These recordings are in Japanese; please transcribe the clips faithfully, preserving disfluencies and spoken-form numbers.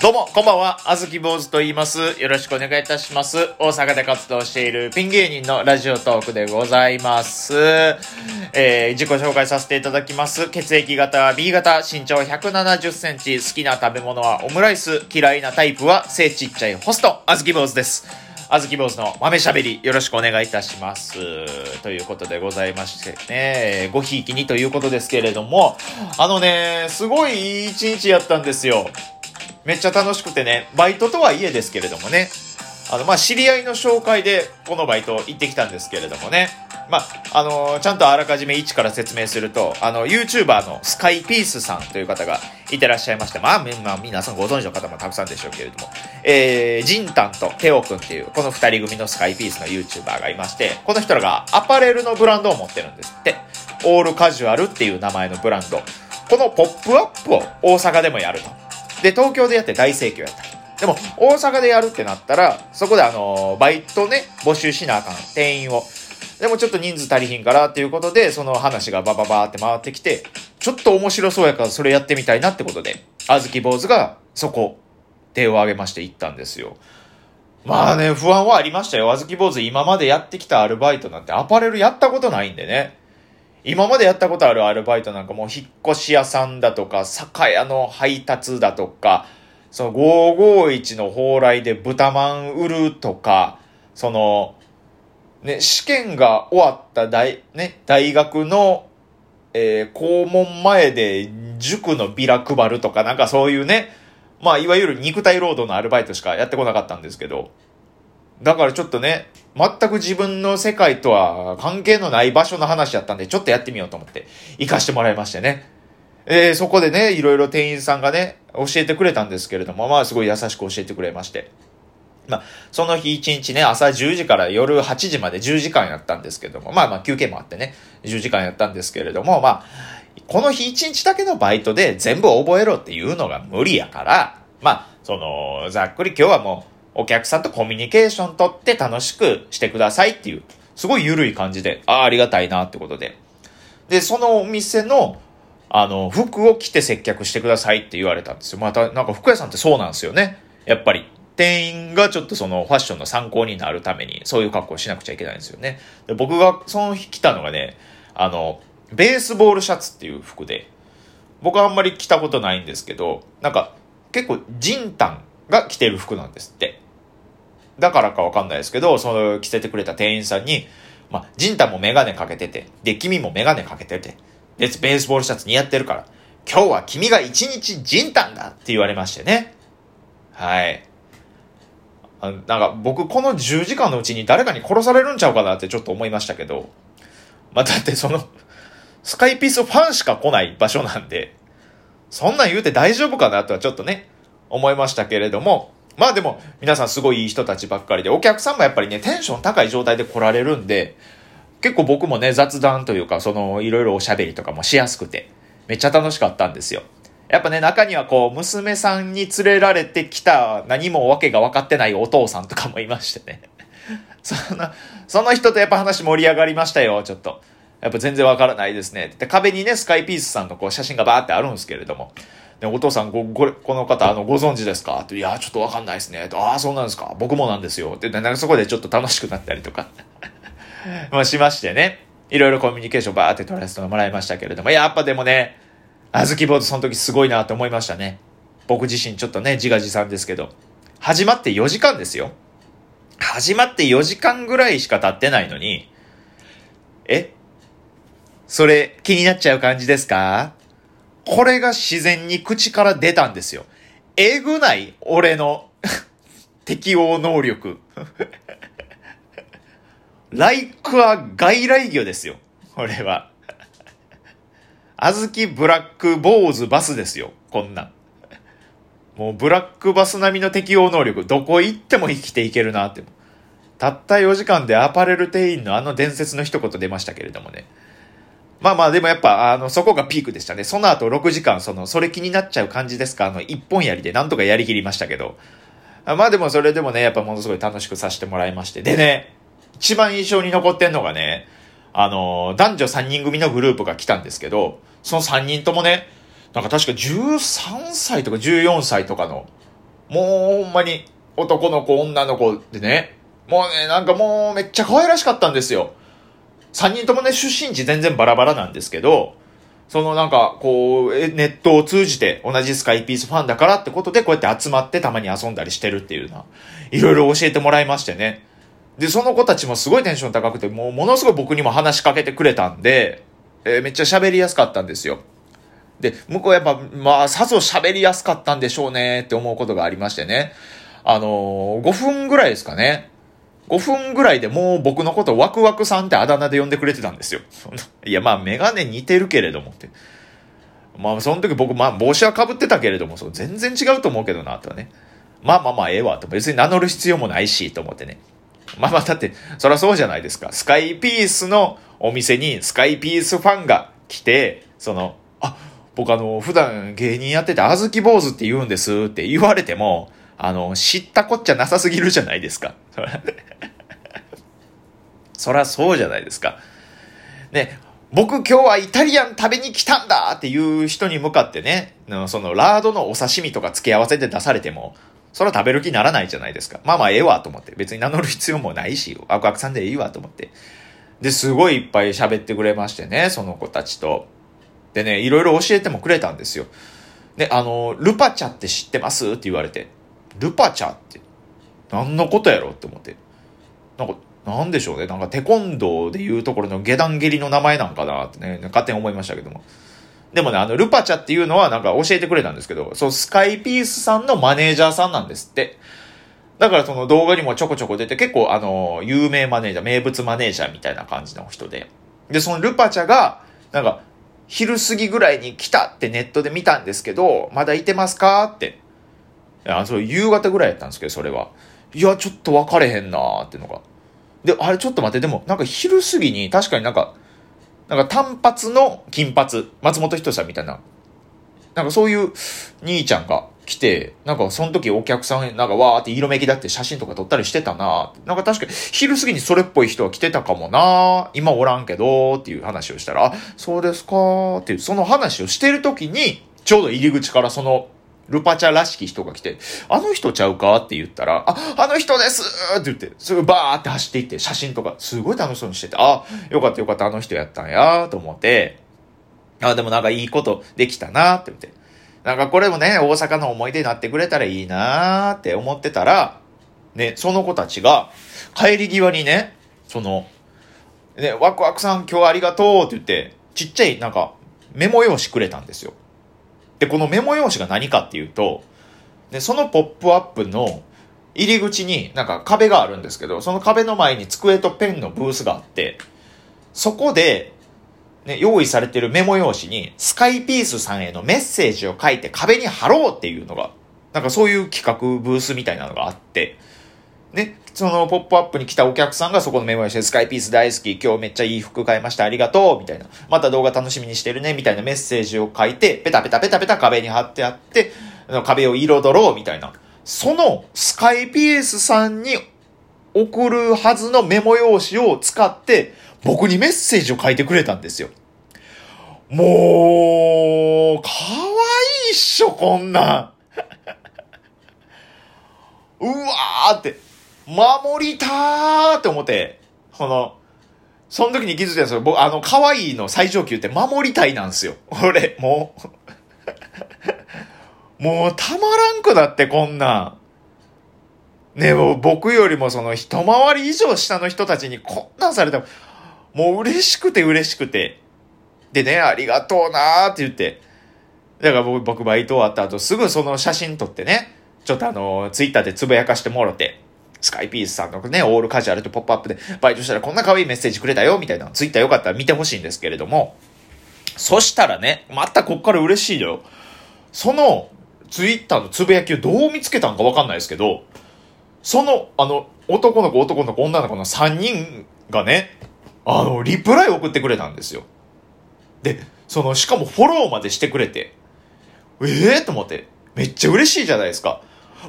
どうもこんばんは、あずき坊主と言います。よろしくお願いいたします。大阪で活動しているピン芸人のラジオトークでございます。えー、自己紹介させていただきます。血液型は ビー 型、身長ひゃくななじゅっセンチ、好きな食べ物はオムライス、嫌いなタイプは背ちっちゃいホスト、あずき坊主です。あずき坊主の豆しゃべり、よろしくお願いいたしますということでございましてね、ごひいきにということですけれども、あのね、すごいいい一日やったんですよ。めっちゃ楽しくてね、バイトとはいえですけれどもね、あのまあ知り合いの紹介でこのバイト行ってきたんですけれどもね、まああのー、ちゃんとあらかじめ一から説明すると、あの YouTuber のスカイピースさんという方がいてらっしゃいまして、まあ、まあ、皆さんご存知の方もたくさんでしょうけれども、えー、ジンタンとテオ君っていうこの二人組のスカイピースの YouTuber がいまして、この人らがアパレルのブランドを持ってるんですって。オールカジュアルっていう名前のブランド、このポップアップを大阪でもやると。で、東京でやって大盛況やった。でも大阪でやるってなったら、そこであのバイトね、募集しなあかん、店員を。でもちょっと人数足りひんからっていうことで、その話がバババーって回ってきて、ちょっと面白そうやからそれやってみたいなってことで、あずき坊主がそこ手を挙げまして行ったんですよ。まあね、不安はありましたよ。あずき坊主今までやってきたアルバイトなんてアパレルやったことないんでね。今までやったことあるアルバイトなんかもう引っ越し屋さんだとか、酒屋の配達だとか、そのごーごーいちの蓬莱で豚まん売るとか、そのね、試験が終わった大ね大学の、えー、校門前で塾のビラ配るとか、なんかそういうね、まあいわゆる肉体労働のアルバイトしかやってこなかったんですけど、だからちょっとね、全く自分の世界とは関係のない場所の話やったんで、ちょっとやってみようと思って行かしてもらいましてね。えー、そこでね、いろいろ店員さんがね教えてくれたんですけれども、まあすごい優しく教えてくれまして、まあその日一日ね、朝じゅうじから夜はちじまでじゅうじかんやったんですけども、まあまあ休憩もあってね、じゅうじかんやったんですけれども、まあこの日一日だけのバイトで全部覚えろっていうのが無理やから、まあそのざっくり今日はもうお客さんとコミュニケーション取って楽しくしてくださいっていう、すごい緩い感じで、ああありがたいなってことで、でそのお店のあの服を着て接客してくださいって言われたんですよ。またなんか服屋さんってそうなんですよね。やっぱり店員がちょっとそのファッションの参考になるためにそういう格好をしなくちゃいけないんですよね。で、僕がその日着たのがね、あのベースボールシャツっていう服で、僕はあんまり着たことないんですけど、なんか結構ジンタンが着てる服なんですって。だからかわかんないですけど、その着せてくれた店員さんに、まあ、ジンタンもメガネかけてて、で君もメガネかけてて、でベースボールシャツ似合ってるから今日は君が一日ジンタンだって言われましてね。はい、あなんか僕このじゅうじかんのうちに誰かに殺されるんちゃうかなってちょっと思いましたけど、まあ、だってそのスカイピースファンしか来ない場所なんで、そんなん言うて大丈夫かなとはちょっとね思いましたけれども、まあでも皆さんすごいいい人たちばっかりで、お客さんもやっぱりねテンション高い状態で来られるんで、結構僕もね雑談というか、そのいろいろおしゃべりとかもしやすくてめっちゃ楽しかったんですよ。やっぱね、中にはこう娘さんに連れられてきた何もわけが分かってないお父さんとかもいましてねそのその人とやっぱ話盛り上がりましたよ。ちょっとやっぱ全然わからないですね。で壁にねスカイピースさんのこう写真がバーってあるんですけれども、でお父さんごごこの方あのご存知ですかって、いやちょっとわかんないですね、ああそうなんですか、僕もなんですよって、なんかそこでちょっと楽しくなったりとかもしましてね、いろいろコミュニケーションバーって取らせてもらいましたけれども、やっぱでもね、あずき坊主その時すごいなと思いましたね。僕自身ちょっとね自画自賛ですけど、始まってよじかんですよ。始まってよじかんぐらいしか経ってないのに、えそれ気になっちゃう感じですか、これが自然に口から出たんですよ。えぐない、俺の適応能力ライクは外来魚ですよ、これは。あずきブラック坊主バスですよ、こんなん。もうブラックバス並みの適応能力、どこ行っても生きていけるなって。たったよじかんでアパレル店員のあの伝説の一言出ましたけれどもね。まあまあでもやっぱあのそこがピークでしたね。その後ろくじかん、そのそれ気になっちゃう感じですか、あの一本槍でなんとかやりきりましたけど。まあでもそれでもね、やっぱものすごい楽しくさせてもらいまして。でね、一番印象に残ってんのがね、あのー、男女さんにん組のグループが来たんですけど、そのさんにんともね、なんか確かじゅうさんさいとかじゅうよんさいとかのもうほんまに男の子女の子でね、もうね、なんかもうめっちゃ可愛らしかったんですよ。さんにんともね、出身地全然バラバラなんですけど、そのなんかこうネットを通じて同じスカイピースファンだからってことでこうやって集まってたまに遊んだりしてるっていうな、いろいろ教えてもらいましてね。でその子たちもすごいテンション高くて、もうものすごい僕にも話しかけてくれたんで、えー、めっちゃ喋りやすかったんですよ。で向こうやっぱまあさぞ喋りやすかったんでしょうねって思うことがありましてね、あのー、ごふんぐらいですかね、ごふんぐらいでもう僕のことワクワクさんってあだ名で呼んでくれてたんですよ。いやまあメガネ似てるけれどもって。まあその時僕まあ帽子は被ってたけれども、そう全然違うと思うけどなとはね。まあまあまあええわと。別に名乗る必要もないしと思ってね。まあまあだってそりゃそうじゃないですか。スカイピースのお店にスカイピースファンが来て、その、あ、僕あの普段芸人やっててあずき坊主って言うんですって言われても、あの知ったこっちゃなさすぎるじゃないですか。そらそうじゃないですかね。僕今日はイタリアン食べに来たんだっていう人に向かってね、そのラードのお刺身とか付け合わせて出されてもそら食べる気にならないじゃないですか。まあまあええわと思って、別に名乗る必要もないしワクワクさんでいいわと思って、ですごいいっぱい喋ってくれましてね、その子たちと。でね、いろいろ教えてもくれたんですよ。であのルパチャって知ってますって言われて、ルパチャって何のことやろって思って、なんかなんでしょうね、なんかテコンドーでいうところの下段蹴りの名前なんかなってね、勝手に思いましたけども。でもね、あのルパチャっていうのはなんか教えてくれたんですけど、そうスカイピースさんのマネージャーさんなんですって。だからその動画にもちょこちょこ出て、結構あの有名マネージャー、名物マネージャーみたいな感じの人で、でそのルパチャがなんか昼過ぎぐらいに来たってネットで見たんですけど、まだいてますかってあそう夕方ぐらいやったんですけど、それはいやちょっと分かれへんなーってのがで、あれちょっと待って、でもなんか昼過ぎに確かになんかなんか短髪の金髪松本人志みたいな、なんかそういう兄ちゃんが来て、なんかその時お客さんなんかわーって色めきだって写真とか撮ったりしてたなー、なんか確かに昼過ぎにそれっぽい人は来てたかもなー、今おらんけどーっていう話をしたら、あそうですかーっていうその話をしてる時にちょうど入り口からそのルパチャらしき人が来て、あの人ちゃうかって言ったら、あ、あの人ですって言って、すぐバーって走っていって、写真とかすごい楽しそうにしてて、あ、よかったよかった、あの人やったんやと思って、あ、でもなんかいいことできたなって言って、なんかこれもね、大阪の思い出になってくれたらいいなって思ってたら、ね、その子たちが帰り際にね、その、ね、ワクワクさん今日ありがとうって言って、ちっちゃいなんかメモ用紙くれたんですよ。で、このメモ用紙が何かっていうと、で、そのポップアップの入り口になんか壁があるんですけど、その壁の前に机とペンのブースがあって、そこで、ね、用意されてるメモ用紙にスカイピースさんへのメッセージを書いて壁に貼ろうっていうのが、なんかそういう企画ブースみたいなのがあって、ね、そのポップアップに来たお客さんがそこのメモ用紙でスカイピース大好き、今日めっちゃいい服買いました、ありがとうみたいな、また動画楽しみにしてるねみたいなメッセージを書いてペタペタペタペタ壁に貼ってあって、壁を彩ろうみたいな、そのスカイピースさんに送るはずのメモ用紙を使って僕にメッセージを書いてくれたんですよ。もうかわいいっしょこんなんうわーって守りたーって思って、この、その時に気づいたんですよ。僕、あの、可愛いの最上級って守りたいなんですよ。俺、もう。もう、たまらんくなって、こんなん。ね、もう僕よりもその、一回り以上下の人たちにこんなんされたも、もう嬉しくて嬉しくて。でね、ありがとうなーって言って。だから僕、僕バイト終わった後、すぐその写真撮ってね、ちょっとあの、ツイッターでつぶやかしてもろて。スカイピースさんのね、オールカジュアルとポップアップでバイトしたらこんな可愛いメッセージくれたよみたいな、ツイッターよかったら見てほしいんですけれども、そしたらね、またこっから嬉しいよ。そのツイッターのつぶやきをどう見つけたんかわかんないですけど、そのあの男の子男の子女の子のさんにんがね、あのリプライ送ってくれたんですよ。で、そのしかもフォローまでしてくれて、ええー、と思って、めっちゃ嬉しいじゃないですか。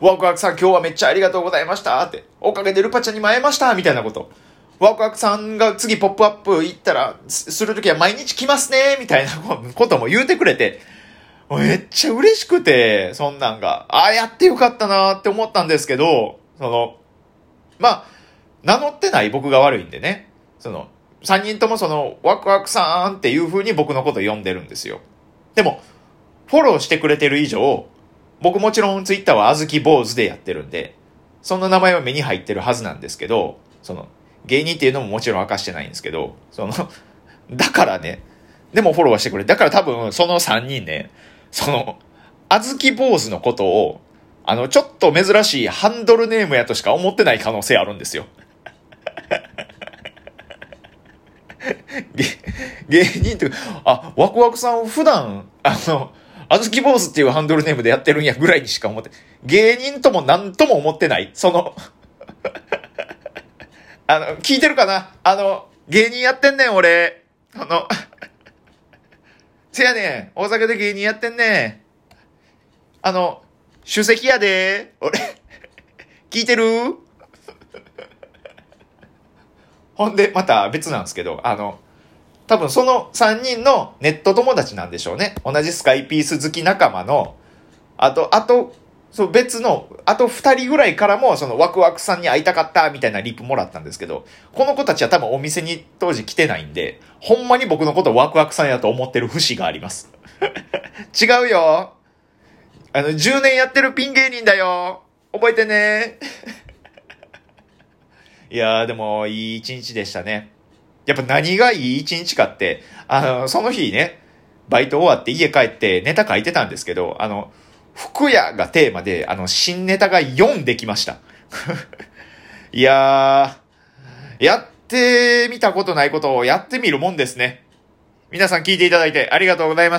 ワクワクさん今日はめっちゃありがとうございましたって、おかげでルパちゃんにも会えましたみたいなこと、ワクワクさんが次ポップアップ行ったらするときは毎日来ますねみたいなことも言うてくれて、めっちゃ嬉しくて、そんなんが、ああやってよかったなって思ったんですけど、その、まあ、名乗ってない僕が悪いんでね、その、さんにんともその、ワクワクさんっていう風に僕のこと呼んでるんですよ。でも、フォローしてくれてる以上、僕もちろんツイッターはあずき坊主でやってるんで、そんな名前は目に入ってるはずなんですけど、その、芸人っていうのももちろん明かしてないんですけど、その、だからね、でもフォローはしてくれ。だから多分、そのさんにんね、その、あずき坊主のことを、あの、ちょっと珍しいハンドルネームやとしか思ってない可能性あるんですよ。芸人って、あ、ワクワクさん普段、あの、あずき坊主っていうハンドルネームでやってるんやぐらいにしか思って、芸人とも何とも思ってない。その、あの、聞いてるかな？あの、芸人やってんねん俺。あの、せやねん、大阪で芸人やってんねん。あの、主席やでー。俺、聞いてる？ほんで、また別なんですけど、あの、多分そのさんにんのネット友達なんでしょうね。同じスカイピース好き仲間の、あと、あと、そう別の、あとふたりぐらいからも、そのワクワクさんに会いたかったみたいなリプもらったんですけど、この子たちは多分お店に当時来てないんで、ほんまに僕のことワクワクさんやと思ってる節があります。違うよ。あの、じゅうねんやってるピン芸人だよ。覚えてね。いやーでも、いい一日でしたね。やっぱ何がいい一日かって、あの、その日ね、バイト終わって家帰ってネタ書いてたんですけど、あの、服屋がテーマで、あの、新ネタがよんできました。いやー、やってみたことないことをやってみるもんですね。皆さん聞いていただいてありがとうございました。